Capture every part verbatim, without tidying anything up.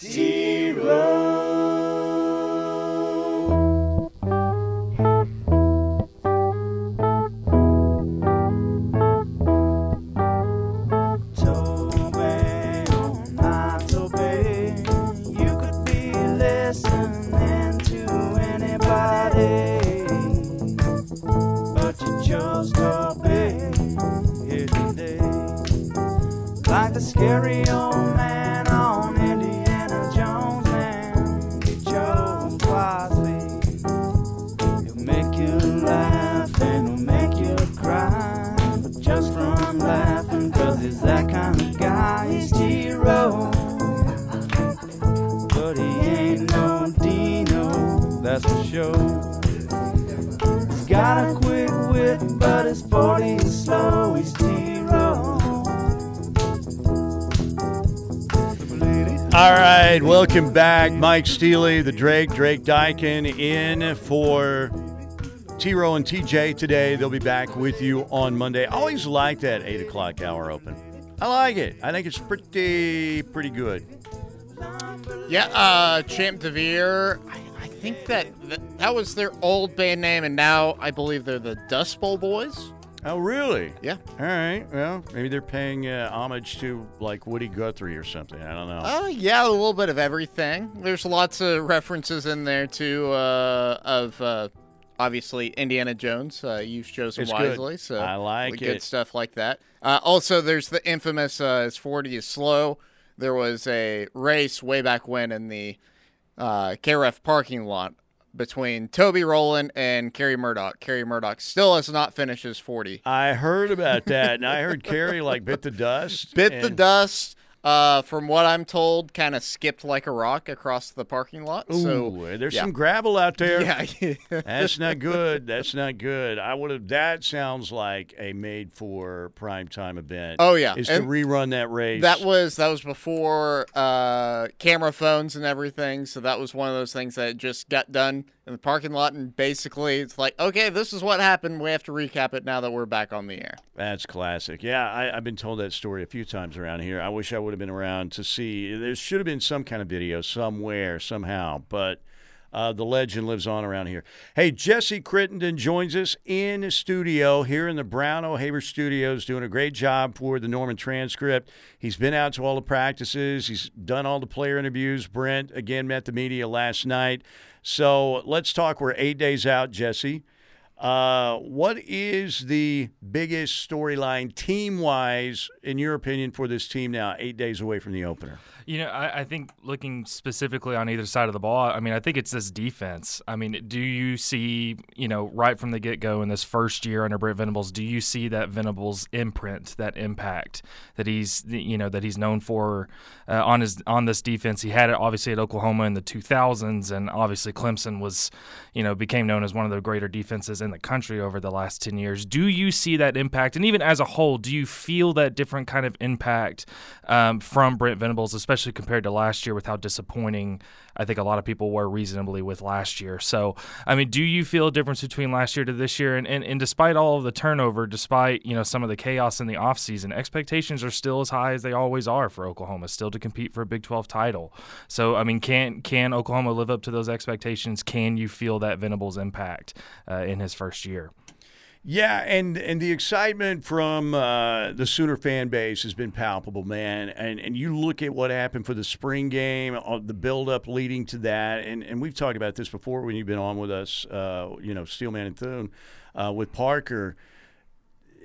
zero. Toby, oh my Toby, you could be listening to anybody, but you chose Toby here today, like the scary old man on Indiana Jones, and you chose wisely. He'll make you laugh and he'll make you cry, but just from laughing, cause he's that kind of guy. He's T-Row, but he ain't no Dino, that's for sure. He's got a quick wit, but his body's slow. He's T-Row. All right, welcome back. Mike Steele, the Drake, Drake Dykin, in for T-Row and T J today. They'll be back with you on Monday. I always like that eight o'clock hour open. I like it. I think it's pretty, pretty good. Yeah, uh, Champ DeVere, I, I think that, that that was their old band name, and now I believe they're the Dust Bowl Boys. Oh, really? Yeah. All right. Well, maybe they're paying uh, homage to, like, Woody Guthrie or something. I don't know. Oh, uh, yeah, a little bit of everything. There's lots of references in there, too, uh, of, uh, obviously, Indiana Jones. Uh, you've chosen it's wisely. Good. So I like it. Good stuff like that. Uh, also, there's the infamous uh, His forty is Slow. There was a race way back when in the uh, K R F parking lot between Toby Rowland and Kerry Murdoch. Kerry Murdoch still has not finished his forty. I heard about that, and I heard Kerry, like, bit the dust. Bit and... the dust, uh, from what I'm told, kind of skipped like a rock across the parking lot. Ooh, so, there's yeah. some gravel out there. Yeah. That's not good. That's not good. I would have. That sounds like a made-for primetime event. Oh, yeah. Is and to rerun that race. That was, that was before uh, camera phones and everything, so that was one of those things that just got done in the parking lot, and basically it's like, okay, this is what happened. We have to recap it now that we're back on the air. That's classic. Yeah, I, I've been told that story a few times around here. I wish I would have been around to see. There should have been some kind of video somewhere, somehow, but uh, the legend lives on around here. Hey, Jesse Crittenden joins us in the studio here in the Brown O'Haver Studios, doing a great job for the Norman Transcript. He's been out to all the practices. He's done all the player interviews. Brent, again, met the media last night. So let's talk. We're eight days out, Jesse. Uh, what is the biggest storyline team-wise, in your opinion, for this team now, eight days away from the opener? You know, I, I think looking specifically on either side of the ball, I mean, I think it's this defense. I mean, do you see, you know, right from the get-go in this first year under Brent Venables, do you see that Venables imprint, that impact that he's, you know, that he's known for uh, on his on this defense? He had it obviously at Oklahoma in the two thousands, and obviously Clemson was, you know, became known as one of the greater defenses in the country over the last ten years. Do you see that impact? And even as a whole, do you feel that different kind of impact um, from Brent Venables, especially compared to last year, with how disappointing I think a lot of people were reasonably with last year? So, I mean, do you feel a difference between last year to this year? And, and, and despite all of the turnover, despite, you know, some of the chaos in the offseason, expectations are still as high as they always are for Oklahoma, still to compete for a Big twelve title. So, I mean, can can Oklahoma live up to those expectations? Can you feel that Venables impact uh, in his first year? Yeah, and, and the excitement from uh, the Sooner fan base has been palpable, man. And and you look at what happened for the spring game, uh, the buildup leading to that. And, and we've talked about this before when you've been on with us, uh, you know, Steelman and Thune, uh, with Parker.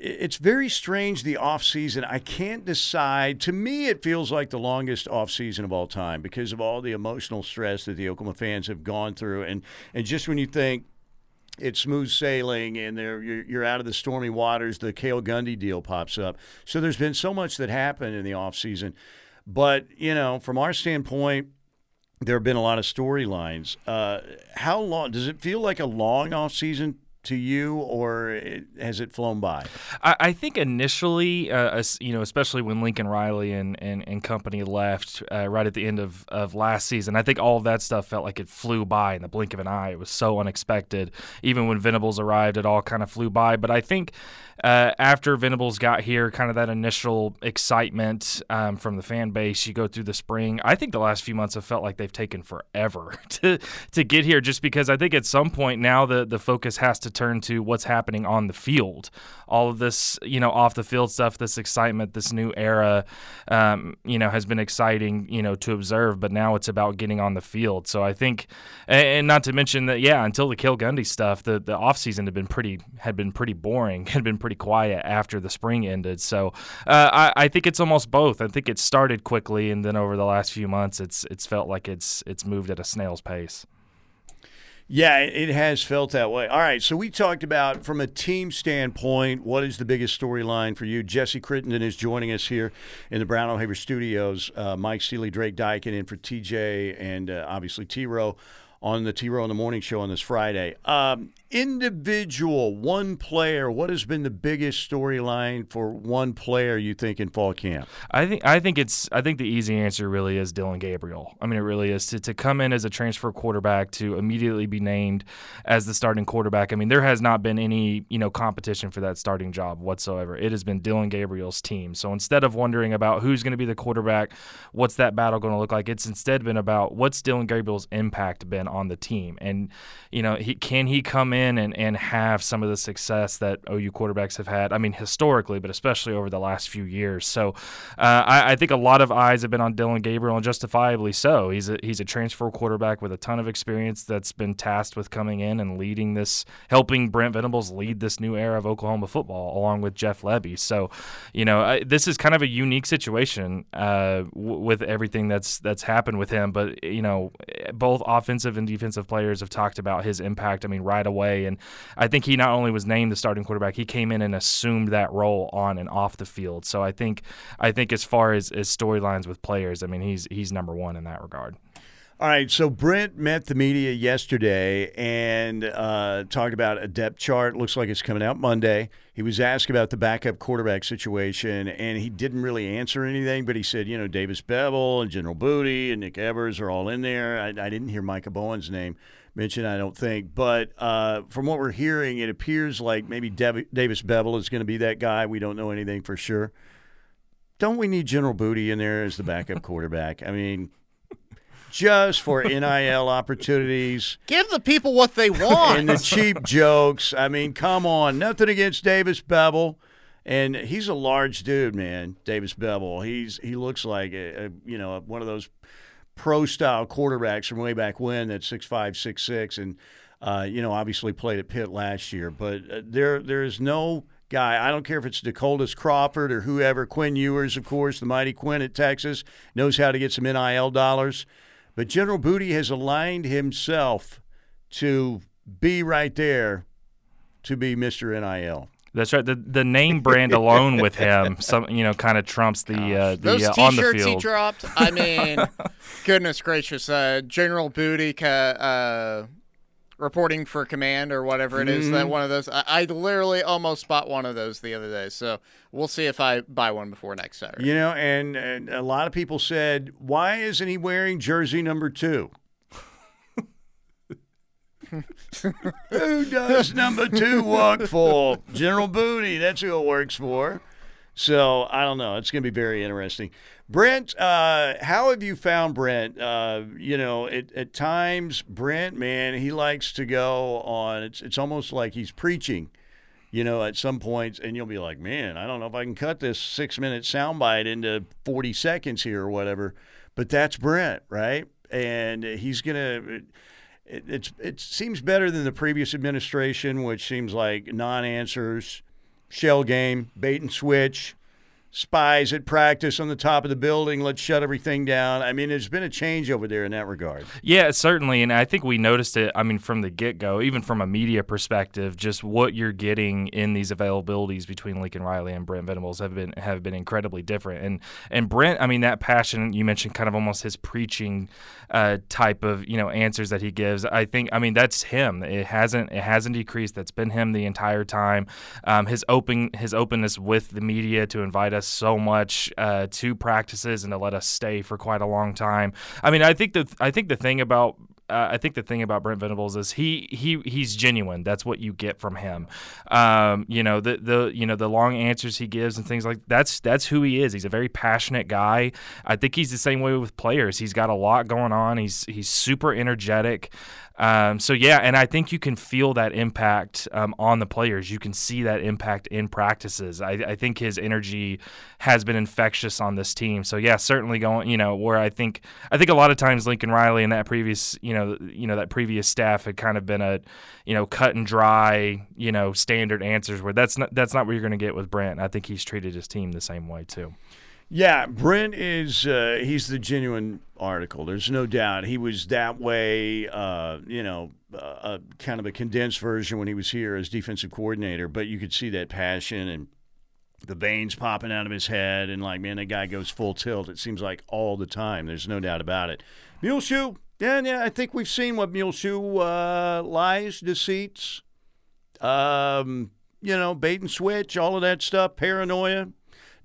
It's very strange, the offseason. I can't decide. To me, it feels like the longest offseason of all time because of all the emotional stress that the Oklahoma fans have gone through. And, and just when you think, it's smooth sailing, and they're, you're, you're out of the stormy waters, the Cale Gundy deal pops up. So there's been so much that happened in the offseason. But, you know, from our standpoint, there have been a lot of storylines. Uh, how long – does it feel like a long offseason to you, or has it flown by? I, I think initially, uh, you know, especially when Lincoln Riley and, and, and company left uh, right at the end of, of last season, I think all of that stuff felt like it flew by in the blink of an eye. It was so unexpected. Even when Venables arrived, it all kind of flew by. But I think uh, after Venables got here, kind of that initial excitement um, from the fan base, you go through the spring. I think the last few months have felt like they've taken forever to, to get here, just because I think at some point now the, the focus has to turn to what's happening on the field. All of this, you know, off the field stuff, this excitement, this new era, um, you know, has been exciting, you know, to observe, but now it's about getting on the field. So I think, and not to mention that, yeah, until the Cale Gundy stuff, the, the offseason had been pretty, had been pretty boring, had been pretty quiet after the spring ended. So uh, I, I think it's almost both. I think it started quickly, and then over the last few months, it's, it's felt like it's, it's moved at a snail's pace. Yeah, it has felt that way. All right, so we talked about, from a team standpoint, what is the biggest storyline for you? Jesse Crittenden is joining us here in the Brown O'Haver Studios. Uh, Mike Seeley, Drake Dykin, in for T J, and uh, obviously T-Row on the T-Row in the Morning Show on this Friday. Um, individual, one player, what has been the biggest storyline for one player, you think, in fall camp? I think I think it's I think the easy answer really is Dillon Gabriel. I mean, it really is. To, to come in as a transfer quarterback, to immediately be named as the starting quarterback, I mean, there has not been any, you know, competition for that starting job whatsoever. It has been Dillon Gabriel's team. So instead of wondering about who's going to be the quarterback, what's that battle going to look like, it's instead been about what's Dillon Gabriel's impact been on the team, and you know, he can he come in and, and have some of the success that O U quarterbacks have had, I mean, historically, but especially over the last few years. So uh, I, I think a lot of eyes have been on Dillon Gabriel, and justifiably so. He's a, he's a transfer quarterback with a ton of experience that's been tasked with coming in and leading this, helping Brent Venables lead this new era of Oklahoma football, along with Jeff Lebby. So you know, I, this is kind of a unique situation uh, w- with everything that's that's happened with him. But you know, both offensive and defensive players have talked about his impact, I mean, right away. And I think he not only was named the starting quarterback, he came in and assumed that role on and off the field. So I think I think as far as, as storylines with players, I mean, he's he's number one in that regard. All right, so Brent met the media yesterday and uh, talked about a depth chart. Looks like it's coming out Monday. He was asked about the backup quarterback situation, and he didn't really answer anything, but he said, you know, Davis Bevel and General Booty and Nick Evers are all in there. I, I didn't hear Micah Bowen's name mentioned, I don't think. But uh, from what we're hearing, it appears like maybe Dev- Davis Bevel is going to be that guy. We don't know anything for sure. Don't we need General Booty in there as the backup quarterback? I mean – just for N I L opportunities. Give the people what they want. And the cheap jokes. I mean, come on. Nothing against Davis Bevel. And he's a large dude, man, Davis Bevel. He's He looks like, a, a, you know, one of those pro-style quarterbacks from way back when, that's six five, six six, and, uh, you know, obviously played at Pitt last year. But uh, there, there is no guy. I don't care if it's Dakotas Crawford or whoever. Quinn Ewers, of course, the mighty Quinn at Texas, knows how to get some N I L dollars. But General Booty has aligned himself to be right there, to be Mister N I L. That's right. The the name brand alone with him, some you know, kind of trumps the uh, the Those uh, on the field. Those T-shirts he dropped. I mean, goodness gracious, uh, General Booty. Uh, Reporting for command or whatever it is, mm-hmm. that one of those. I, I literally almost bought one of those the other day, so we'll see if I buy one before next Saturday. You know, and, and a lot of people said, why isn't he wearing jersey number two? Who does number two work for? General Booty, that's who it works for. So, I don't know. It's going to be very interesting. Brent, uh, how have you found Brent? Uh, you know, it, at times, Brent, man, he likes to go on. It's, it's almost like he's preaching, you know, at some points. And you'll be like, man, I don't know if I can cut this six-minute soundbite into forty seconds here or whatever. But that's Brent, right? And he's going to – it, it's it seems better than the previous administration, which seems like non-answers – shell game, bait and switch, spies at practice on the top of the building. Let's shut everything down. I mean, there's been a change over there in that regard. Yeah, certainly. And I think we noticed it, I mean, from the get-go, even from a media perspective, just what you're getting in these availabilities between Lincoln Riley and Brent Venables have been have been incredibly different. And and Brent, I mean, that passion, you mentioned kind of almost his preaching uh, type of, you know, answers that he gives. I think, I mean, that's him. It hasn't it hasn't decreased. That's been him the entire time. Um, his open his openness with the media to invite us so much uh, to practices and to let us stay for quite a long time. I mean, I think the I think the thing about uh, I think the thing about Brent Venables is he he he's genuine. That's what you get from him. Um, you know the the you know the long answers he gives and things like that's that's who he is. He's a very passionate guy. I think he's the same way with players. He's got a lot going on. He's he's super energetic. Um, so, yeah, and I think you can feel that impact um, on the players. You can see that impact in practices. I, I think his energy has been infectious on this team. So, yeah, certainly going, you know, where I think I think a lot of times Lincoln Riley and that previous, you know, you know, that previous staff had kind of been a, you know, cut and dry, you know, standard answers where that's not, that's not what you're going to get with Brent. I think he's treated his team the same way, too. Yeah, Brent is uh, he's the genuine article. There's no doubt. He was that way, uh, you know, uh, kind of a condensed version when he was here as defensive coordinator. But you could see that passion and the veins popping out of his head. And, like, man, that guy goes full tilt, it seems like, all the time. There's no doubt about it. Muleshoe, yeah, yeah, I think we've seen what Muleshoe uh, lies, deceits, um, you know, bait and switch, all of that stuff, paranoia.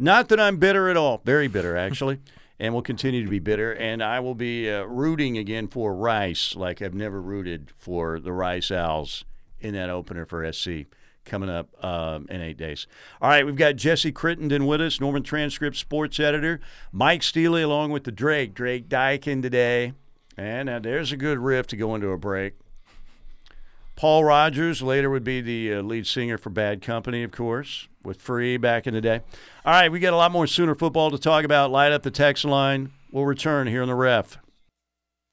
Not that I'm bitter at all. Very bitter, actually, and will continue to be bitter. And I will be uh, rooting again for Rice like I've never rooted for the Rice Owls in that opener for S C coming up um, in eight days. All right, we've got Jesse Crittenden with us, Norman Transcript sports editor. Mike Steele along with the Drake, Drake Dykin today. And uh, there's a good riff to go into a break. Paul Rodgers later would be the uh, lead singer for Bad Company, of course, with Free back in the day. All right, we got a lot more Sooner football to talk about. Light up the text line. We'll return here on the Ref.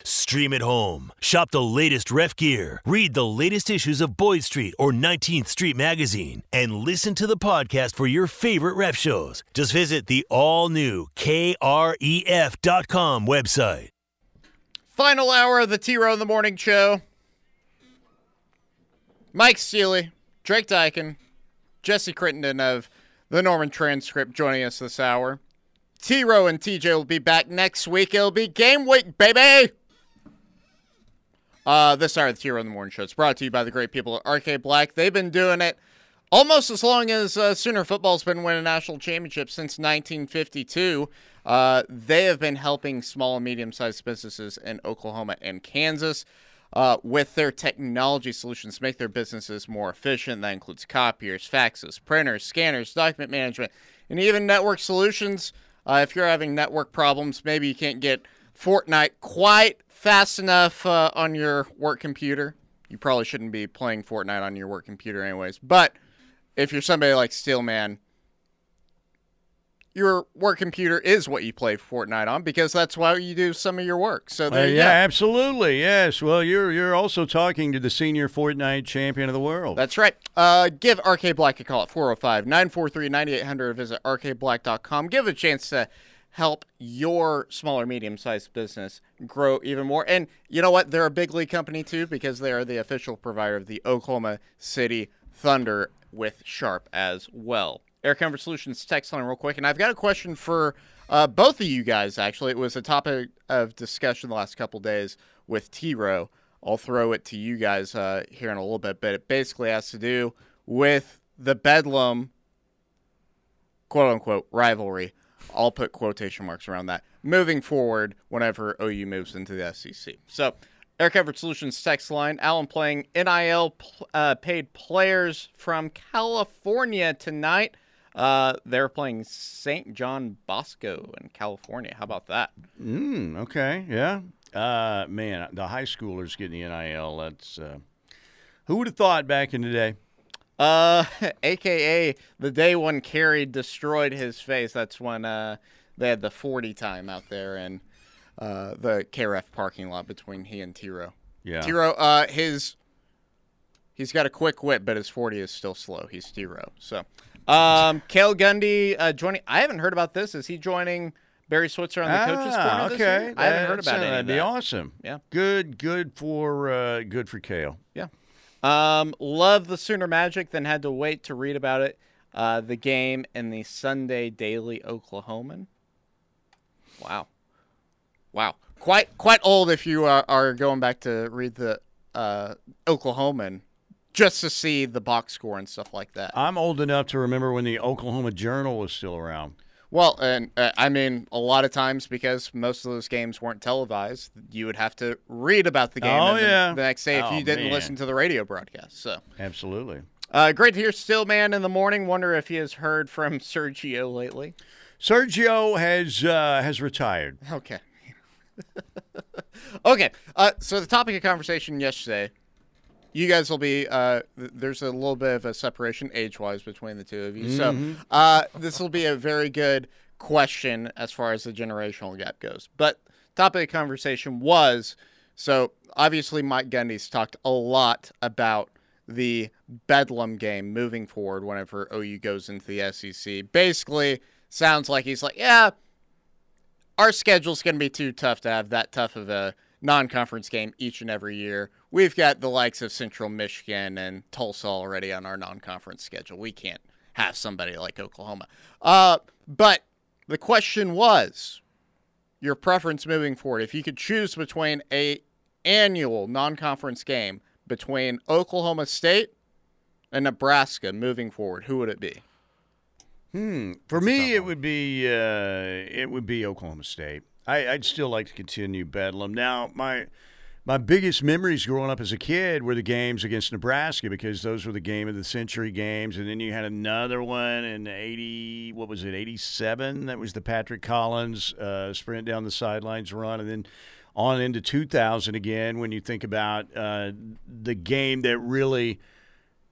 Stream at home. Shop the latest Ref gear. Read the latest issues of Boyd Street or nineteenth Street Magazine. And listen to the podcast for your favorite Ref shows. Just visit the all-new K R E F dot com website. Final hour of the T-Row in the Morning Show. Mike Steele, Drake Dykin, Jesse Crittenden of the Norman Transcript joining us this hour. T-Row and T J will be back next week. It'll be game week, baby! Uh, this hour of the T-Row in the Morning Show is brought to you by the great people at R K Black. They've been doing it almost as long as uh, Sooner football's been winning national championships since nineteen fifty-two. Uh, they have been helping small and medium-sized businesses in Oklahoma and Kansas. Uh, with their technology solutions, make their businesses more efficient. That includes copiers, faxes, printers, scanners, document management, and even network solutions. Uh, if you're having network problems, maybe you can't get Fortnite quite fast enough uh, on your work computer. You probably shouldn't be playing Fortnite on your work computer anyways. But if you're somebody like Steelman, your work computer is what you play Fortnite on because that's why you do some of your work. So there uh, you yeah, go. Absolutely, yes. Well, you're you're also talking to the senior Fortnite champion of the world. That's right. Uh, give R K Black a call at four oh five, nine four three, nine eight hundred or visit R K black dot com. Give a chance to help your small or medium-sized business grow even more. And you know what? They're a big league company, too, because they are the official provider of the Oklahoma City Thunder with Sharp as well. Air Comfort Solutions text line real quick, and I've got a question for uh, both of you guys, actually. It was a topic of discussion the last couple days with T-Row. I'll throw it to you guys uh, here in a little bit, but it basically has to do with the Bedlam, quote-unquote, rivalry. I'll put quotation marks around that. Moving forward whenever O U moves into the S E C. So, Air Comfort Solutions text line. Allen playing N I L uh, paid players from California tonight. Uh, they're playing Saint John Bosco in California. How about that? Mm, okay, yeah. Uh, man, the high schoolers getting the N I L. That's uh, who would have thought back in the day? Uh, A K A the day one Kerry destroyed his face. That's when uh, they had the forty time out there in uh, the K R F parking lot between he and T-Row. Yeah. T-Row, uh, his he's got a quick whip, but his forty is still slow. He's T-Row, so. Um, Cale Gundy uh, joining. I haven't heard about this. Is he joining Barry Switzer on the ah, coaches corner? Okay, this year? I haven't heard about it. That'd be awesome. Yeah, good, good for uh, good for Cale. Yeah, um, love the Sooner Magic. Then had to wait to read about it. Uh, the game in the Sunday Daily Oklahoman. Wow, wow, quite quite old if you are, are going back to read the uh, Oklahoman. Just to see the box score and stuff like that. I'm old enough to remember when the Oklahoma Journal was still around. Well, and uh, I mean, a lot of times because most of those games weren't televised, you would have to read about the game oh, yeah. the, the next day if oh, you didn't man. listen to the radio broadcast. So absolutely. Uh, great to hear Stillman in the morning. Wonder if he has heard from Sergio lately. Sergio has uh, has retired. Okay. okay. Uh, so the topic of conversation yesterday. You guys will be uh, – there's a little bit of a separation age-wise between the two of you. Mm-hmm. So uh, this will be a very good question as far as the generational gap goes. But topic of conversation was – so obviously Mike Gundy's talked a lot about the Bedlam game moving forward whenever O U goes into the S E C. Basically, sounds like he's like, yeah, our schedule's going to be too tough to have that tough of a non-conference game each and every year. We've got the likes of Central Michigan and Tulsa already on our non-conference schedule. We can't have somebody like Oklahoma. Uh, but the question was, your preference moving forward, if you could choose between a annual non-conference game between Oklahoma State and Nebraska moving forward, who would it be? Hmm. For That's me, it would be uh, it would be Oklahoma State. I, I'd still like to continue Bedlam. Now, my... My biggest memories growing up as a kid were the games against Nebraska because those were the game of the century games. And then you had another one in eighty, what was it, eighty-seven? That was the Patrick Collins uh, sprint down the sidelines run. And then on into two thousand again when you think about uh, the game that really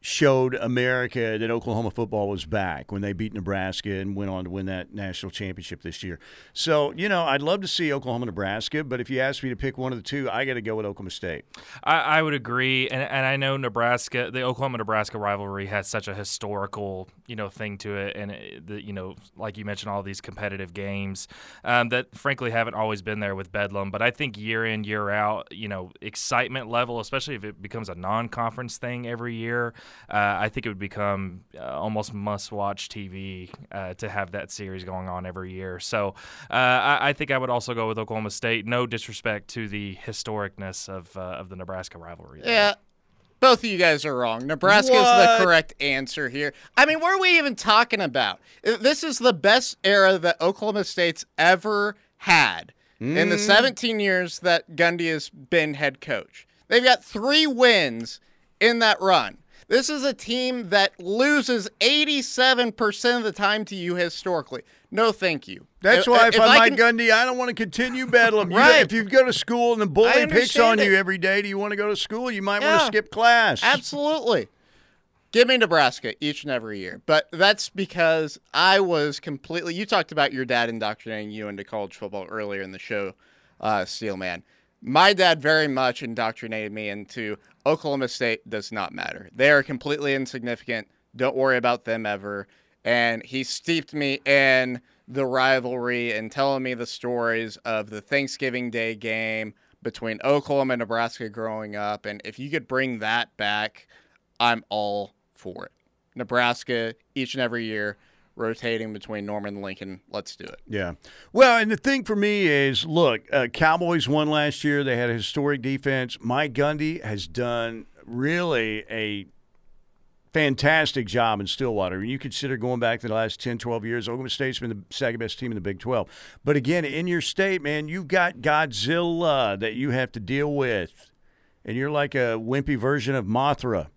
showed America that Oklahoma football was back when they beat Nebraska and went on to win that national championship this year. So, you know, I'd love to see Oklahoma-Nebraska, but if you ask me to pick one of the two, I got to go with Oklahoma State. I, I would agree, and, and I know Nebraska, the Oklahoma-Nebraska rivalry has such a historical, you know, thing to it, and, it, the, you know, like you mentioned, all these competitive games um, that, frankly, haven't always been there with Bedlam, but I think year in, year out, you know, excitement level, especially if it becomes a non-conference thing every year, Uh, I think it would become uh, almost must-watch T V uh, to have that series going on every year. So uh, I, I think I would also go with Oklahoma State. No disrespect to the historicness of uh, of the Nebraska rivalry. There. Yeah, both of you guys are wrong. Nebraska is the correct answer here. I mean, what are we even talking about? This is the best era that Oklahoma State's ever had mm. in the seventeen years that Gundy has been head coach. They've got three wins in that run. This is a team that loses eighty-seven percent of the time to you historically. No, thank you. That's if, why if, if I'm I Mike can... Gundy, I don't want to continue Bedlam. Right. You, if you go to school and the bully picks on it. you every day, do you want to go to school? You might yeah, want to skip class. Absolutely. Give me Nebraska each and every year. But that's because I was completely – you talked about your dad indoctrinating you into college football earlier in the show, uh, Steelman. My dad very much indoctrinated me into Oklahoma State does not matter. They are completely insignificant. Don't worry about them ever. And he steeped me in the rivalry and telling me the stories of the Thanksgiving Day game between Oklahoma and Nebraska growing up. And if you could bring that back, I'm all for it. Nebraska each and every year. Rotating between Norman and Lincoln, let's do it. Yeah. Well, and the thing for me is, look, uh, Cowboys won last year. They had a historic defense. Mike Gundy has done really a fantastic job in Stillwater. I mean, you consider going back to the last ten, twelve years, Oklahoma State's been the second best team in the Big twelve. But again, in your state, man, you've got Godzilla that you have to deal with, and you're like a wimpy version of Mothra,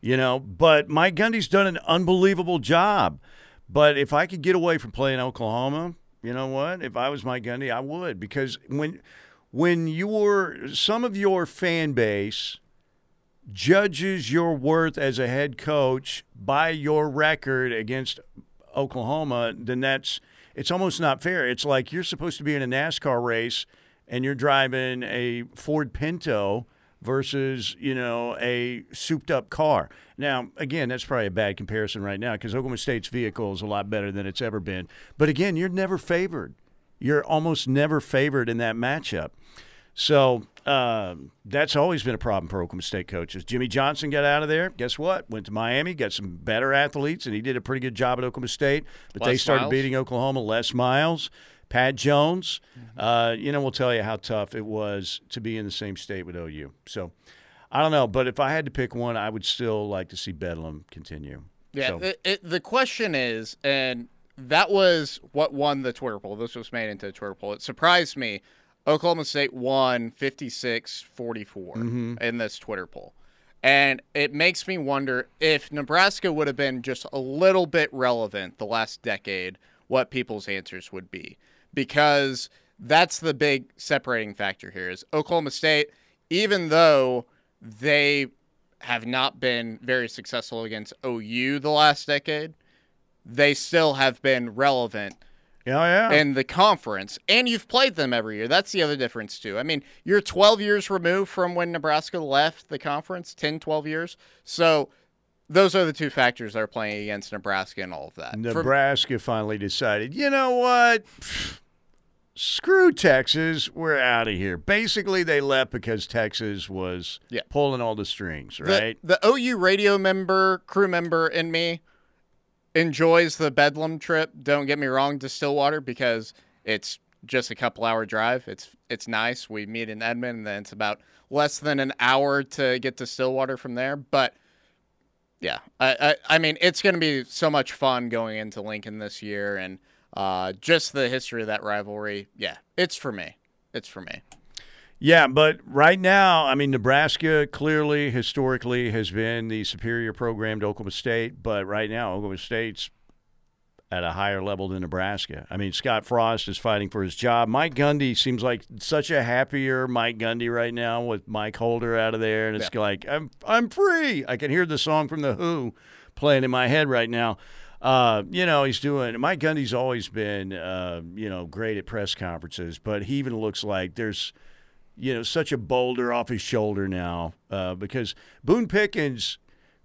you know. But Mike Gundy's done an unbelievable job. But if I could get away from playing Oklahoma, you know what? If I was Mike Gundy, I would. Because when when your some of your fan base judges your worth as a head coach by your record against Oklahoma, then that's it's almost not fair. It's like you're supposed to be in a NASCAR race and you're driving a Ford Pinto versus, you know, a souped-up car. Now, again, that's probably a bad comparison right now because Oklahoma State's vehicle is a lot better than it's ever been. But, again, you're never favored. You're almost never favored in that matchup. So uh, that's always been a problem for Oklahoma State coaches. Jimmy Johnson got out of there. Guess what? Went to Miami, got some better athletes, and he did a pretty good job at Oklahoma State. But Les they started Miles. beating Oklahoma. Les Miles, Pat Jones. Mm-hmm. Uh, you know, we'll tell you how tough it was to be in the same state with O U. So I don't know. But if I had to pick one, I would still like to see Bedlam continue. Yeah, so. it, it, the question is, and that was what won the Twitter poll. This was made into a Twitter poll. It surprised me. Oklahoma State won fifty-six forty-four mm-hmm. in this Twitter poll. And it makes me wonder if Nebraska would have been just a little bit relevant the last decade, what people's answers would be. Because that's the big separating factor here is Oklahoma State, even though they have not been very successful against O U the last decade, they still have been relevant. Yeah, yeah. In the conference. And you've played them every year. That's the other difference, too. I mean, you're twelve years removed from when Nebraska left the conference, ten, twelve years. So those are the two factors that are playing against Nebraska and all of that. Nebraska For- finally decided, you know what? Screw Texas. We're out of here. Basically, they left because Texas was yeah. pulling all the strings, right? The, the O U radio member, crew member in me, enjoys the Bedlam trip, don't get me wrong, to Stillwater, because it's just a couple hour drive. It's it's nice. We meet in Edmond, and then it's about less than an hour to get to Stillwater from there. But, yeah, I, I, I mean, it's going to be so much fun going into Lincoln this year, and uh, just the history of that rivalry. Yeah, it's for me. It's for me. Yeah, but right now, I mean, Nebraska clearly, historically, has been the superior program to Oklahoma State. But right now, Oklahoma State's at a higher level than Nebraska. I mean, Scott Frost is fighting for his job. Mike Gundy seems like such a happier Mike Gundy right now with Mike Holder out of there. And it's yeah. like, I'm I'm free. I can hear the song from The Who playing in my head right now. Uh, you know, he's doing – Mike Gundy's always been, uh, you know, great at press conferences. But he even looks like there's – you know, such a boulder off his shoulder now uh, because Boone Pickens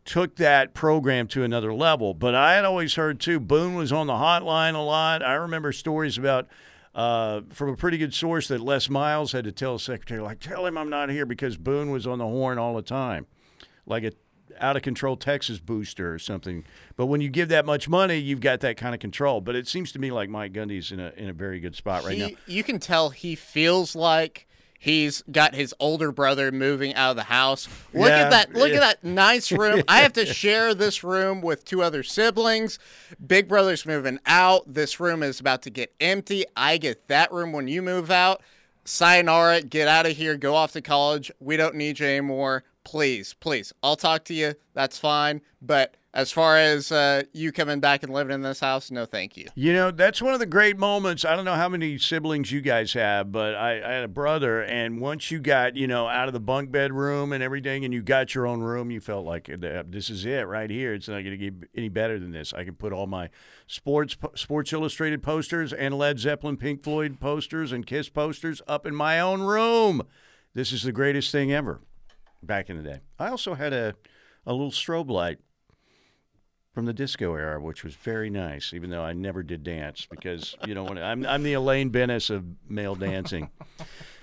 took that program to another level. But I had always heard, too, Boone was on the hotline a lot. I remember stories about uh, from a pretty good source that Les Miles had to tell his secretary, like, tell him I'm not here because Boone was on the horn all the time, like a out-of-control Texas booster or something. But when you give that much money, you've got that kind of control. But it seems to me like Mike Gundy's in a, in a very good spot right he, now. You can tell he feels like he's got his older brother moving out of the house. Look yeah, at that. Look yeah. at that nice room. I have to share this room with two other siblings. Big brother's moving out. This room is about to get empty. I get that room when you move out. Sayonara, get out of here. Go off to college. We don't need you anymore. Please, please. I'll talk to you. That's fine. But as far as uh, you coming back and living in this house, no thank you. You know, that's one of the great moments. I don't know how many siblings you guys have, but I, I had a brother, and once you got, you know, out of the bunk bed room and everything and you got your own room, you felt like, this is it right here. It's not going to get any better than this. I can put all my sports Sports Illustrated posters and Led Zeppelin, Pink Floyd posters and Kiss posters up in my own room. This is the greatest thing ever back in the day. I also had a, a little strobe light from the disco era, which was very nice, even though I never did dance because you don't want to. I'm, I'm the Elaine Bennis of male dancing.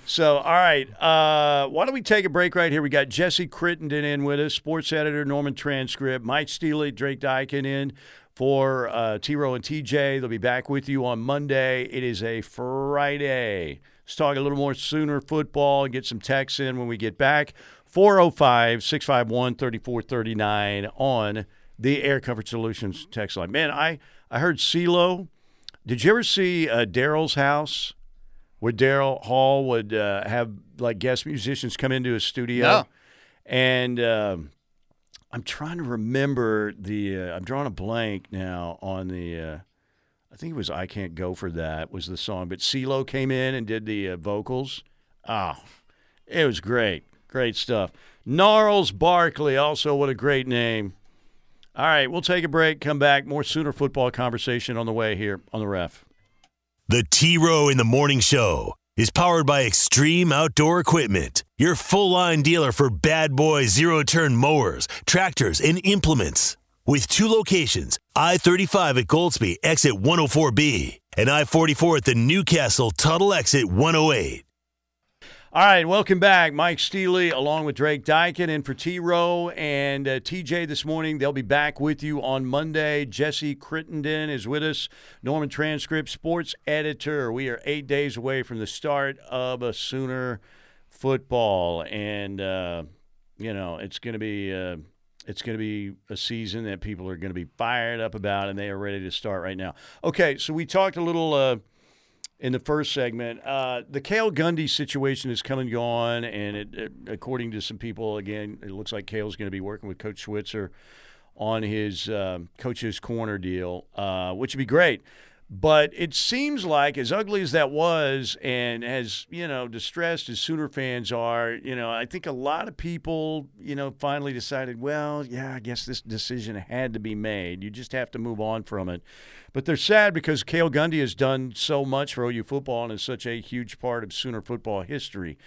So, all right, uh, why don't we take a break right here? We got Jesse Crittenden in with us, sports editor, Norman Transcript, Mike Steele, Drake Dykin in for uh, T-Row and T J. They'll be back with you on Monday. It is a Friday. Let's talk a little more Sooner football and get some texts in when we get back. four oh five, six five one, three four three nine on the Air Comfort Solutions text line. Man, I, I heard CeeLo. Did you ever see uh, Daryl's house where Daryl Hall would uh, have, like, guest musicians come into his studio? No. And um, I'm trying to remember the uh, – I'm drawing a blank now on the uh, – I think it was I Can't Go For That was the song. But CeeLo came in and did the uh, vocals. Oh, it was great. Great stuff. Gnarls Barkley, also what a great name. All right, we'll take a break, come back. More Sooner football conversation on the way here on The Ref. The T-Row in the Morning Show is powered by Extreme Outdoor Equipment. Your full-line dealer for Bad Boy zero-turn mowers, tractors, and implements. With two locations, I thirty-five at Goldsby, exit one oh four B, and I forty-four at the Newcastle Tuttle, exit one oh eight. All right, welcome back. Mike Steele along with Drake Dykin in for T-Row and uh, T J this morning. They'll be back with you on Monday. Jesse Crittenden is with us, Norman Transcript sports editor. We are eight days away from the start of a Sooner football, and uh, you know it's going to be uh, it's going to be a season that people are going to be fired up about, and they are ready to start right now. Okay, so we talked a little. Uh, In the first segment, uh, the Cale Gundy situation is come and gone, and it, it, according to some people, again, it looks like Cale's going to be working with Coach Switzer on his um, Coach's Corner deal, uh, which would be great. But it seems like, as ugly as that was and as, you know, distressed as Sooner fans are, you know, I think a lot of people, you know, finally decided, well, yeah, I guess this decision had to be made. You just have to move on from it. But they're sad because Cale Gundy has done so much for O U football and is such a huge part of Sooner football history.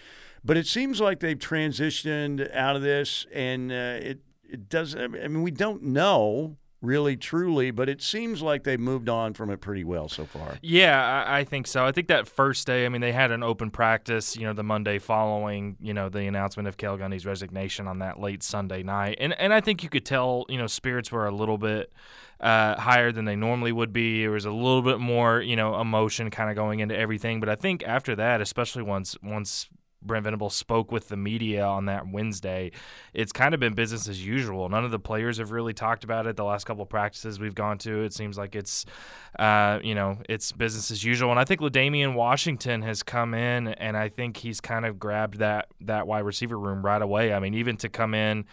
But it seems like they've transitioned out of this, and uh, it, it doesn't – I mean, we don't know really truly, but it seems like they've moved on from it pretty well so far. Yeah, I, I think so. I think that first day, I mean, they had an open practice, you know, the Monday following, you know, the announcement of Cale Gundy's resignation on that late Sunday night. And, and I think you could tell, you know, spirits were a little bit – Uh, higher than they normally would be. There was a little bit more, you know, emotion kind of going into everything. But I think after that, especially once once Brent Venables spoke with the media on that Wednesday, it's kind of been business as usual. None of the players have really talked about it. The last couple of practices we've gone to, it seems like it's, uh, you know, it's business as usual. And I think LaDamian Washington has come in, and I think he's kind of grabbed that that wide receiver room right away. I mean, even to come in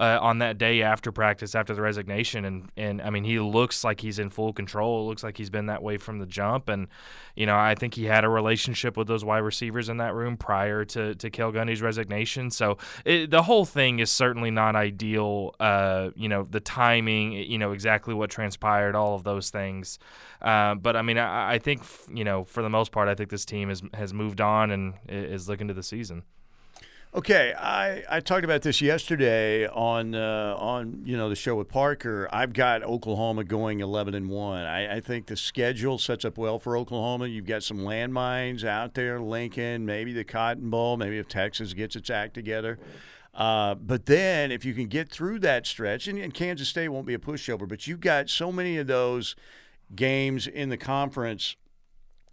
Uh, on that day after practice, after the resignation, and, and I mean, he looks like he's in full control. It looks like he's been that way from the jump, and you know, I think he had a relationship with those wide receivers in that room prior to to Cale Gundy's resignation. So it, the whole thing is certainly not ideal. Uh, you know, the timing, you know, exactly what transpired, all of those things. Uh, but I mean, I, I think you know, for the most part, I think this team has has moved on and is looking to the season. Okay, I, I talked about this yesterday on uh, on you know the show with Parker. I've got Oklahoma going eleven and one. I, I think the schedule sets up well for Oklahoma. You've got some landmines out there, Lincoln, maybe the Cotton Bowl, maybe if Texas gets its act together. Uh, but then if you can get through that stretch, and, and Kansas State won't be a pushover, but you've got so many of those games in the conference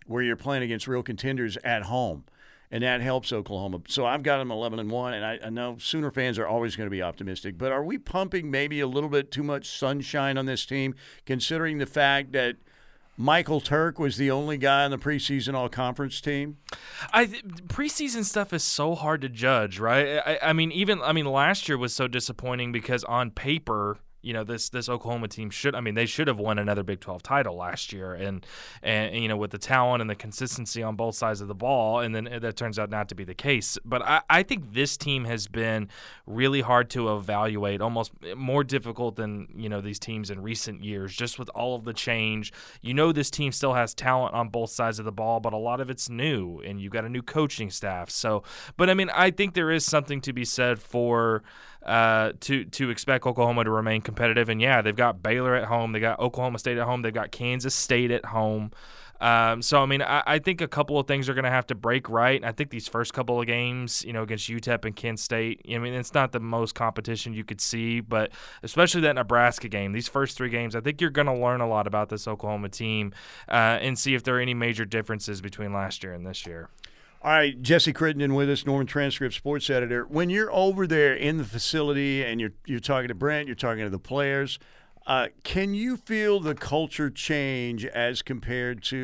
where you're playing against real contenders at home. And that helps Oklahoma. So I've got them eleven and one, and I, I know Sooner fans are always going to be optimistic. But are we pumping maybe a little bit too much sunshine on this team, considering the fact that Michael Turk was the only guy on the preseason all-conference team? I th- preseason stuff is so hard to judge, right? I, I mean, even I mean, last year was so disappointing because on paper, you know, this this Oklahoma team should – I mean, they should have won another Big twelve title last year. And, and, and, you know, with the talent and the consistency on both sides of the ball, and then that turns out not to be the case. But I, I think this team has been really hard to evaluate, almost more difficult than, you know, these teams in recent years, just with all of the change. You know, this team still has talent on both sides of the ball, but a lot of it's new, and you've got a new coaching staff. So, but, I mean, I think there is something to be said for – Uh, to to expect Oklahoma to remain competitive. And, yeah, they've got Baylor at home. They got Oklahoma State at home. They've got Kansas State at home. Um, so, I mean, I, I think a couple of things are going to have to break right. I think these first couple of games, you know, against U T E P and Kent State, I mean, it's not the most competition you could see, but especially that Nebraska game, these first three games, I think you're going to learn a lot about this Oklahoma team uh, and see if there are any major differences between last year and this year. All right, Jesse Crittenden with us, Norman Transcript sports editor. When you're over there in the facility and you're you're talking to Brent, you're talking to the players, uh, can you feel the culture change as compared to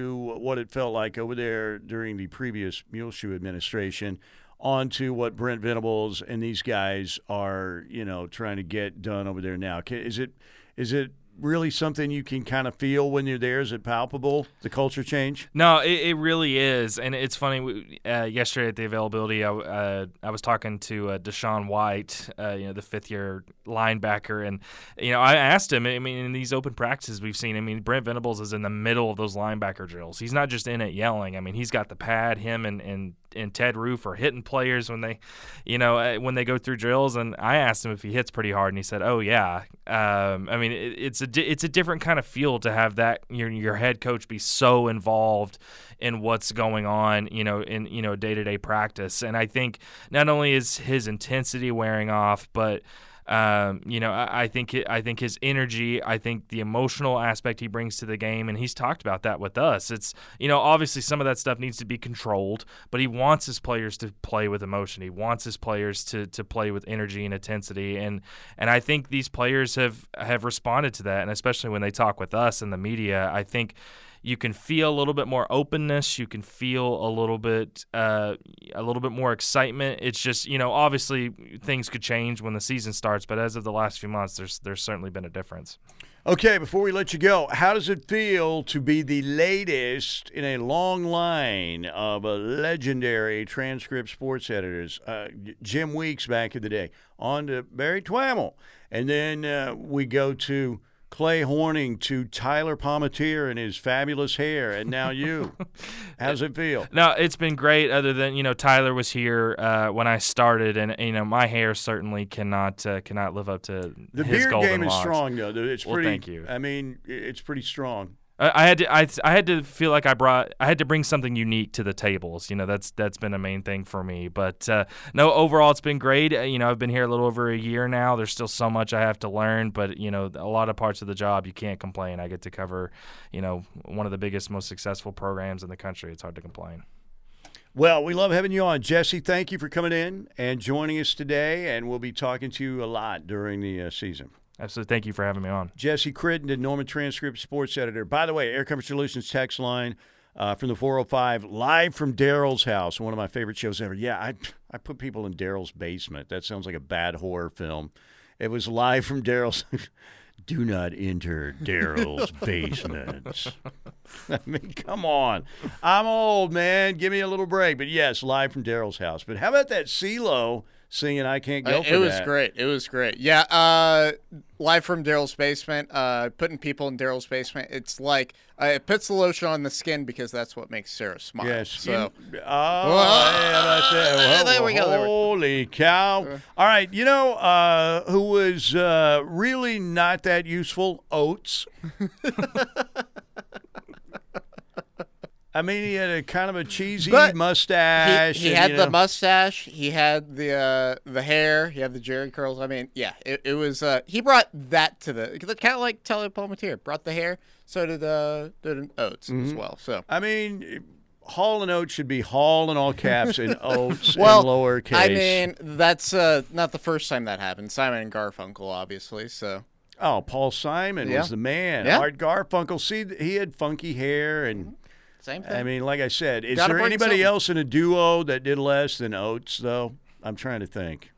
what it felt like over there during the previous Muleshoe administration onto what Brent Venables and these guys are, you know, trying to get done over there now? Can, is it is it really something you can kind of feel when you're there? Is it palpable, the culture change? No, it, it really is. And it's funny, uh, yesterday at the availability, I, uh, I was talking to uh, Deshaun White, uh, you know, the fifth-year linebacker, and, you know, I asked him, I mean, in these open practices we've seen, I mean, Brent Venables is in the middle of those linebacker drills. He's not just in it yelling. I mean, he's got the pad, him and, and and Ted Roof are hitting players when they, you know, when they go through drills. And I asked him if he hits pretty hard, and he said, "Oh yeah." Um, I mean, it, it's a it's a different kind of feel to have that your your head coach be so involved in what's going on, you know, in you know day to day practice. And I think not only is his intensity wearing off, but Um, you know, I, I think it, I think his energy, I think the emotional aspect he brings to the game, and he's talked about that with us. It's, you know, obviously some of that stuff needs to be controlled, but he wants his players to play with emotion. He wants his players to to play with energy and intensity, and and I think these players have have responded to that, and especially when they talk with us and the media, I think you can feel a little bit more openness. You can feel a little bit, uh, a little bit more excitement. It's just, you know, obviously things could change when the season starts, but as of the last few months, there's there's certainly been a difference. Okay, before we let you go, how does it feel to be the latest in a long line of a legendary transcript sports editors? Uh, Jim Weeks back in the day, on to Barry Twammell, and then uh, we go to Clay Horning, to Tyler Pommetier and his fabulous hair, and now you. How's it feel? No, it's been great. Other than, you know, Tyler was here uh, when I started, and you know my hair certainly cannot uh, cannot live up to the his golden locks. The beard game is strong, though. It's well, pretty. Thank you. I mean, it's pretty strong. I had to I, I had to feel like I brought I had to bring something unique to the tables. You know, that's that's been a main thing for me. But uh, no, overall it's been great. You know, I've been here a little over a year now. There's still so much I have to learn, but you know, a lot of parts of the job you can't complain. I get to cover, you know, one of the biggest, most successful programs in the country. It's hard to complain. Well, we love having you on, Jesse. Thank you for coming in and joining us today, and we'll be talking to you a lot during the uh, season. Absolutely. Thank you for having me on. Jesse Crittenden, Norman Transcript sports editor. By the way, Air Comfort Solutions text line uh, from the four oh five, live from Daryl's house, one of my favorite shows ever. Yeah, I I put people in Daryl's basement. That sounds like a bad horror film. It was live from Daryl's. Do not enter Daryl's basement. I mean, come on. I'm old, man. Give me a little break. But, yes, live from Daryl's house. But how about that CeeLo singing I Can't Go uh, For It was that? Great. It was great. Yeah, uh, live from Daryl's basement, uh, putting people in Daryl's basement. It's like uh, it puts the lotion on the skin because that's what makes Sarah smile. Yes. So. Oh, yeah, that's it. Well, there we go. Holy cow. All right, you know uh, who was uh, really not that useful? Oates. I mean, he had a kind of a cheesy but mustache. He, he and, had you know. the mustache. He had the uh, the hair. He had the Jerry curls. I mean, yeah, it, it was. Uh, he brought that to the kind of like Tyler Pommetier brought the hair. So did uh, did Oates mm-hmm. as well. So I mean, Hall and Oates should be Hall in all caps and Oates well, in lowercase. I mean, that's uh, not the first time that happened. Simon and Garfunkel, obviously. So. Oh, Paul Simon yeah. was the man. Yeah. Art Garfunkel. See, he had funky hair and. Same thing. I mean, like I said, is Gotta there anybody something. else in a duo that did less than Oates, though? I'm trying to think.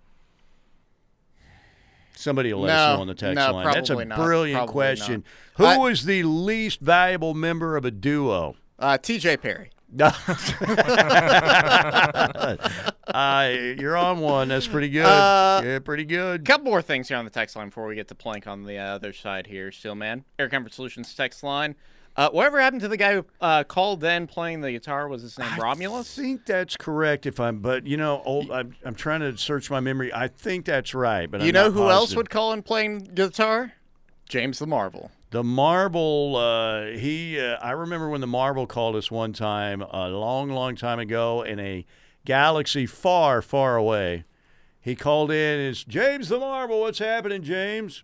Somebody will let us know on the text no, line. That's a not. brilliant probably question. Not. Who I, was the least valuable member of a duo? Uh, T J Perry. uh, you're on one. That's pretty good. Uh, yeah, pretty good. A couple more things here on the text line before we get to Plank on the other side here, Steel Man. Air Comfort Solutions text line. Uh, whatever happened to the guy who uh, called then playing the guitar? Was his name Romulus? I think that's correct. If I'm, but you know, old, I'm, I'm trying to search my memory. I think that's right. But you I'm know who positive. else would call in playing guitar? James the Marvel. The Marvel. Uh, he. Uh, I remember when the Marvel called us one time a long, long time ago in a galaxy far, far away. He called in. It's James the Marvel. What's happening, James?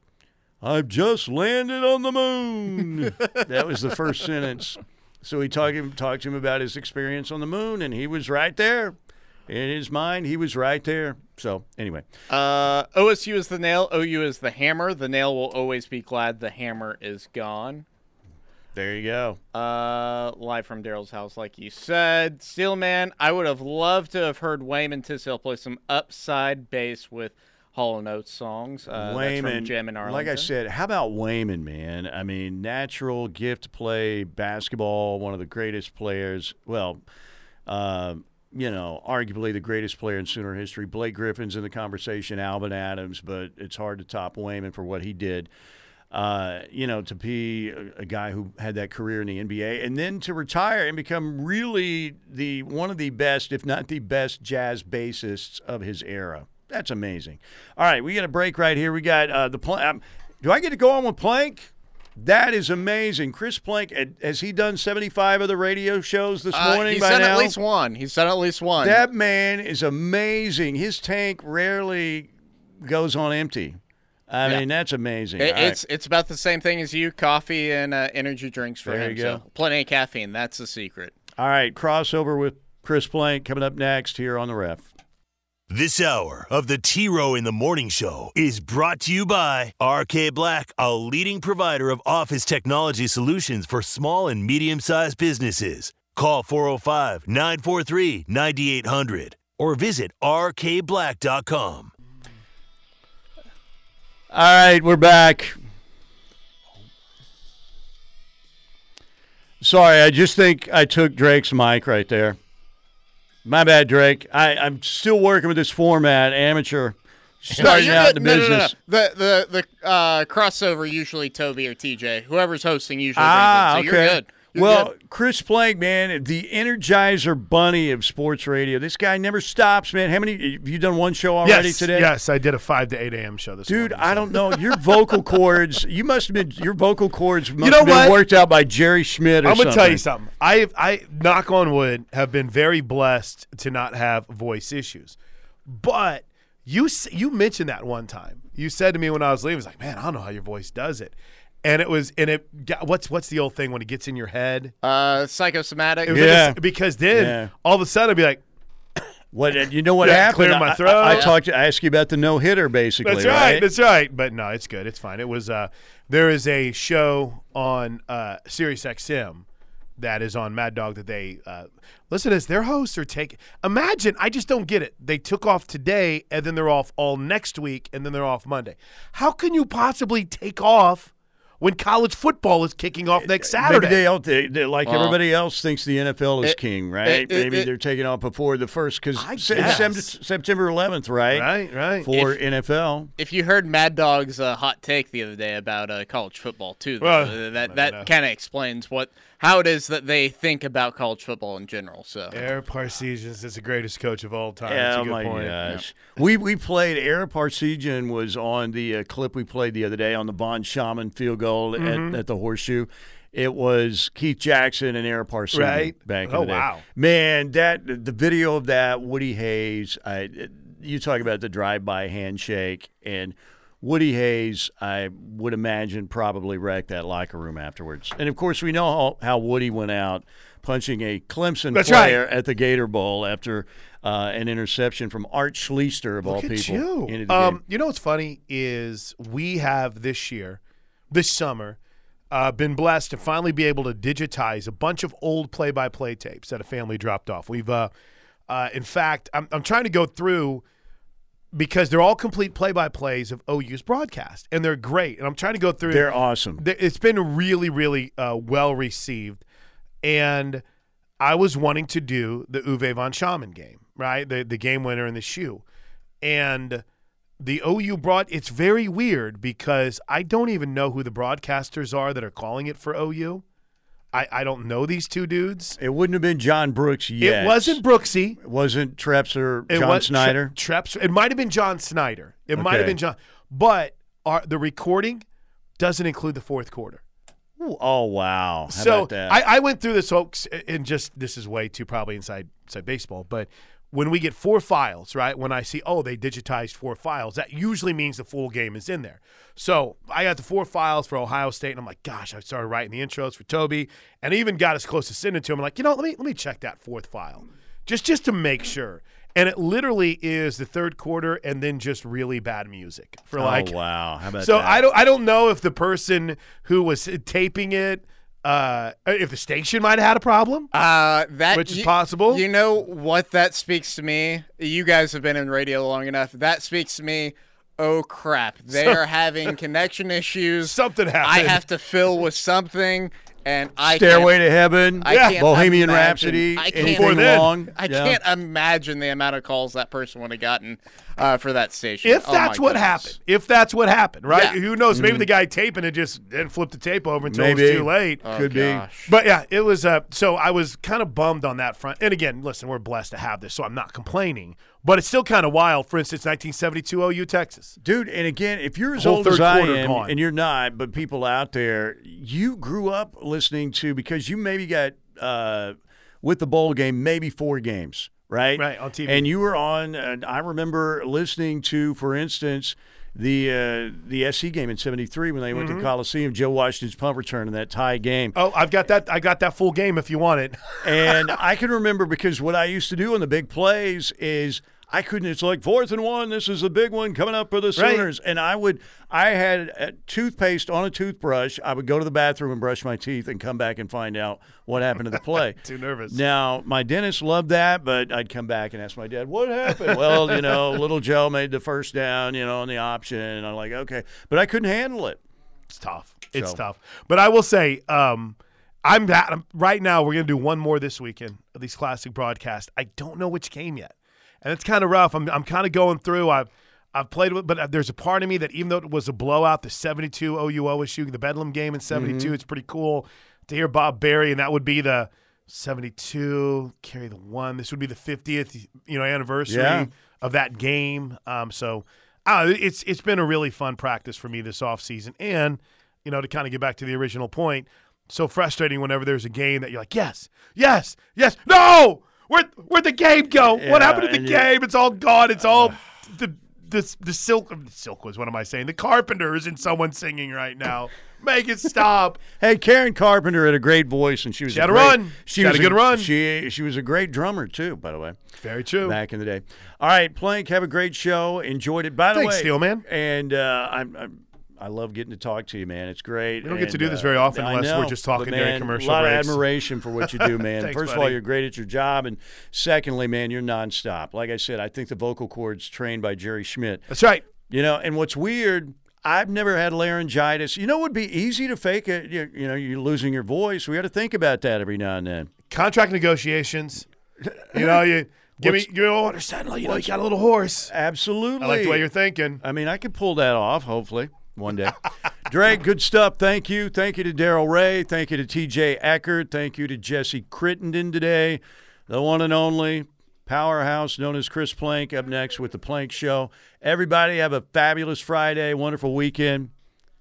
I've just landed on the moon. That was the first sentence. So he talked him talked to him about his experience on the moon, and he was right there. In his mind, he was right there. So anyway, uh, O S U is the nail. O U is the hammer. The nail will always be glad the hammer is gone. There you go. Uh, live from Daryl's house, like you said, Steelman. I would have loved to have heard Wayman Tisdale play some upside bass with Hall and Oates songs. Uh, Wayman, from like I said, how about Wayman, man? I mean, natural gift to play basketball, one of the greatest players. Well, uh, you know, arguably the greatest player in Sooner history. Blake Griffin's in the conversation, Alvin Adams, but it's hard to top Wayman for what he did. uh, you know, to be a, a guy who had that career in the N B A and then to retire and become really the one of the best, if not the best, jazz bassists of his era. That's amazing. All right, we got a break right here. We got uh, the Plank. Um, do I get to go on with Plank? That is amazing. Chris Plank, has he done seventy-five other radio shows this morning uh, he's by done now? At least one. He's done at least one. That man is amazing. His tank rarely goes on empty. I yeah. mean, that's amazing. It, it's right. It's about the same thing as you, coffee and uh, energy drinks for there him. You go. So plenty of caffeine. That's the secret. All right, crossover with Chris Plank coming up next here on The Ref. This hour of the T-Row in the Morning Show is brought to you by R K Black, a leading provider of office technology solutions for small and medium-sized businesses. Call four oh five, nine four three, nine eight hundred or visit r k black dot com. All right, we're back. Sorry, I just think I took Drake's mic right there. My bad, Drake. I, I'm still working with this format, amateur, starting no, out in the no, business. No, no, no. The the the uh, crossover usually Toby or T J, whoever's hosting usually. Ah, brings it, so okay. You're good. You're well, good. Chris Plank, man, the Energizer Bunny of sports radio. This guy never stops, man. How many? Have you done one show already yes, today? Yes, I did a five to eight a m show this morning. Dude, I don't know your vocal cords. You must have been your vocal cords. Must you know have been what? Worked out by Jerry Schmidt. Or I'm gonna something. tell you something. I I knock on wood have been very blessed to not have voice issues, but you you mentioned that one time. You said to me when I was leaving, "It's like, man, I don't know how your voice does it." And it was, and it got, what's what's the old thing when it gets in your head? Uh, psychosomatic. It was yeah. Like a, because then yeah. all of a sudden I'd be like, what? You know what yeah, happened? Clearing my throat. I, I, I yeah. talked to, I asked you about the no hitter, basically. That's right, right. That's right. But no, it's good. It's fine. It was. Uh, there is a show on uh, Sirius X M that is on Mad Dog that they uh, listen as their hosts are taking. Imagine, I just don't get it. They took off today, and then they're off all next week, and then they're off Monday. How can you possibly take off when college football is kicking off next Saturday? Maybe they all, they, they, like well, everybody else, thinks the N F L is it, king, right? It, it, Maybe it, they're taking off before the first, because se- September eleventh, right? Right, right. For if, N F L. If you heard Mad Dog's uh, hot take the other day about uh, college football, too, well, uh, that, that kind of explains what how it is that they think about college football in general. So Ara Parseghian is the greatest coach of all time. Yeah, That's a oh good my point. gosh. Yeah. We, we played, Ara Parseghian was on the uh, clip we played the other day on the Bon Shaman field goal. At, mm-hmm. at the Horseshoe. It was Keith Jackson and Ara Parseghian right? back in oh, the day. Oh, wow. Man, that the video of that, Woody Hayes, I, you talk about the drive-by handshake, and Woody Hayes, I would imagine, probably wrecked that locker room afterwards. And, of course, we know how, how Woody went out punching a Clemson That's player right. at the Gator Bowl after uh, an interception from Art Schleister, of Look all at people. You. Um, you know what's funny is we have this year, this summer, uh, been blessed to finally be able to digitize a bunch of old play-by-play tapes that a family dropped off. We've, uh, uh, in fact, I'm, I'm trying to go through because they're all complete play-by-plays of O U's broadcast, and they're great. And I'm trying to go through. They're awesome. It's been really, really uh, well-received. And I was wanting to do the Uwe von Schaman game, right? The, the game winner in the shoe. And the O U broad, it's very weird because I don't even know who the broadcasters are that are calling it for O U. I, I don't know these two dudes. It wouldn't have been John Brooks yet. It wasn't Brooksy. It wasn't Treps or it John was, Snyder. Treps. It might have been John Snyder. It okay. might have been John. But our, the recording doesn't include the fourth quarter. Ooh, oh, wow. How so about that? I, I went through this hoax and just, this is way too probably inside, inside baseball, but when we get four files, right, when I see, oh, they digitized four files, that usually means the full game is in there. So I got the four files for Ohio State, and I'm like, gosh, I started writing the intros for Toby, and I even got as close to sending to him. I'm like, you know, let me let me check that fourth file just, just to make sure. And it literally is the third quarter and then just really bad music. For like, oh, wow. How about so that? I don't, I don't know if the person who was taping it, Uh, if the station might have had a problem, uh, that which is you, possible. You know what that speaks to me? You guys have been in radio long enough. That speaks to me. Oh, crap. They so, are having connection issues. Something happened. I have to fill with something. And I Stairway to Heaven, I yeah. can't Bohemian imagine, Rhapsody, I can't, anything wrong. I yeah. can't imagine the amount of calls that person would have gotten uh, for that station. If oh that's what goodness. happened. If that's what happened, right? Yeah. Who knows? Mm-hmm. Maybe the guy taping it just didn't flip the tape over until Maybe. it was too late. Oh, Could gosh. be. But, yeah, it was uh, – so I was kind of bummed on that front. And, again, listen, we're blessed to have this, so I'm not complaining. But it's still kind of wild. For instance, nineteen seventy-two O U Texas. Dude, and again, if you're as Whole old as I am, gone. and you're not, but people out there, you grew up listening to, because you maybe got, uh, with the bowl game, maybe four games, right? Right, on T V. And you were on, and I remember listening to, for instance, the uh, the S C game in seventy-three when they went mm-hmm. to the Coliseum, Joe Washington's punt return in that tie game. Oh, I've got that. I got that full game if you want it. And I can remember, because what I used to do on the big plays is I couldn't. It's like fourth and one. This is the big one coming up for the Sooners. Right. And I would. I had a toothpaste on a toothbrush. I would go to the bathroom and brush my teeth and come back and find out what happened to the play. Too nervous. Now, my dentist loved that, but I'd come back and ask my dad, what happened? Well, you know, little Joe made the first down, you know, on the option. And I'm like, okay. But I couldn't handle it. It's tough. So. It's tough. But I will say, um, I'm that, I'm, right now we're going to do one more this weekend of these classic broadcasts. I don't know which game yet. And it's kind of rough. I'm I'm kind of going through. I've I've played with, but there's a part of me that even though it was a blowout, the seventy-two O U O S U, the Bedlam game in seventy-two, mm-hmm. it's pretty cool to hear Bob Berry, and that would be the seventy-two carry the one. This would be the fiftieth, you know, anniversary yeah. of that game. Um, so uh, it's it's been a really fun practice for me this offseason. And you know, to kind of get back to the original point, so frustrating whenever there's a game that you're like, yes, yes, yes, no. Where'd, where'd the game go? Yeah, what happened to the game? You, it's all gone. It's uh, all the the the silk. Silk was what am I saying? The Carpenters and someone singing right now. Make it stop. Hey, Karen Carpenter had a great voice, and she was she a had a great, run. She, she had was a good a, run. She she was a great drummer too, by the way. Very true. Back in the day. All right, Plank. Have a great show. Enjoyed it. By the Thanks, way, Steelman. And uh, I'm. I'm I love getting to talk to you, man. It's great. We don't and, get to do this very often uh, unless know, we're just talking man, during commercial breaks. A lot breaks. of admiration for what you do, man. Thanks, First buddy. of all, you're great at your job. And secondly, man, you're nonstop. Like I said, I think the vocal cords trained by Jerry Schmidt. That's right. You know, and what's weird, I've never had laryngitis. You know, it would be easy to fake it. You, you know, you're losing your voice. We got to think about that every now and then. Contract negotiations. You know, you – Give me, give me order, settle. You know, you got a little horse. Absolutely. I like the way you're thinking. I mean, I could pull that off, hopefully. One day. Drake, good stuff. Thank you. Thank you to Daryl Ray. Thank you to T J Eckert. Thank you to Jesse Crittenden today. The one and only powerhouse known as Chris Plank up next with The Plank Show. Everybody have a fabulous Friday, wonderful weekend.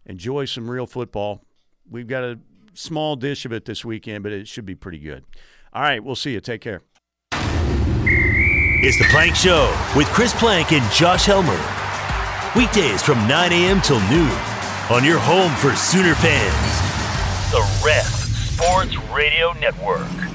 Enjoy some real football. We've got a small dish of it this weekend, but it should be pretty good. All right, we'll see you. Take care. It's The Plank Show with Chris Plank and Josh Helmer. Weekdays from nine a.m. till noon on your home for Sooner fans, the Ref Sports Radio Network.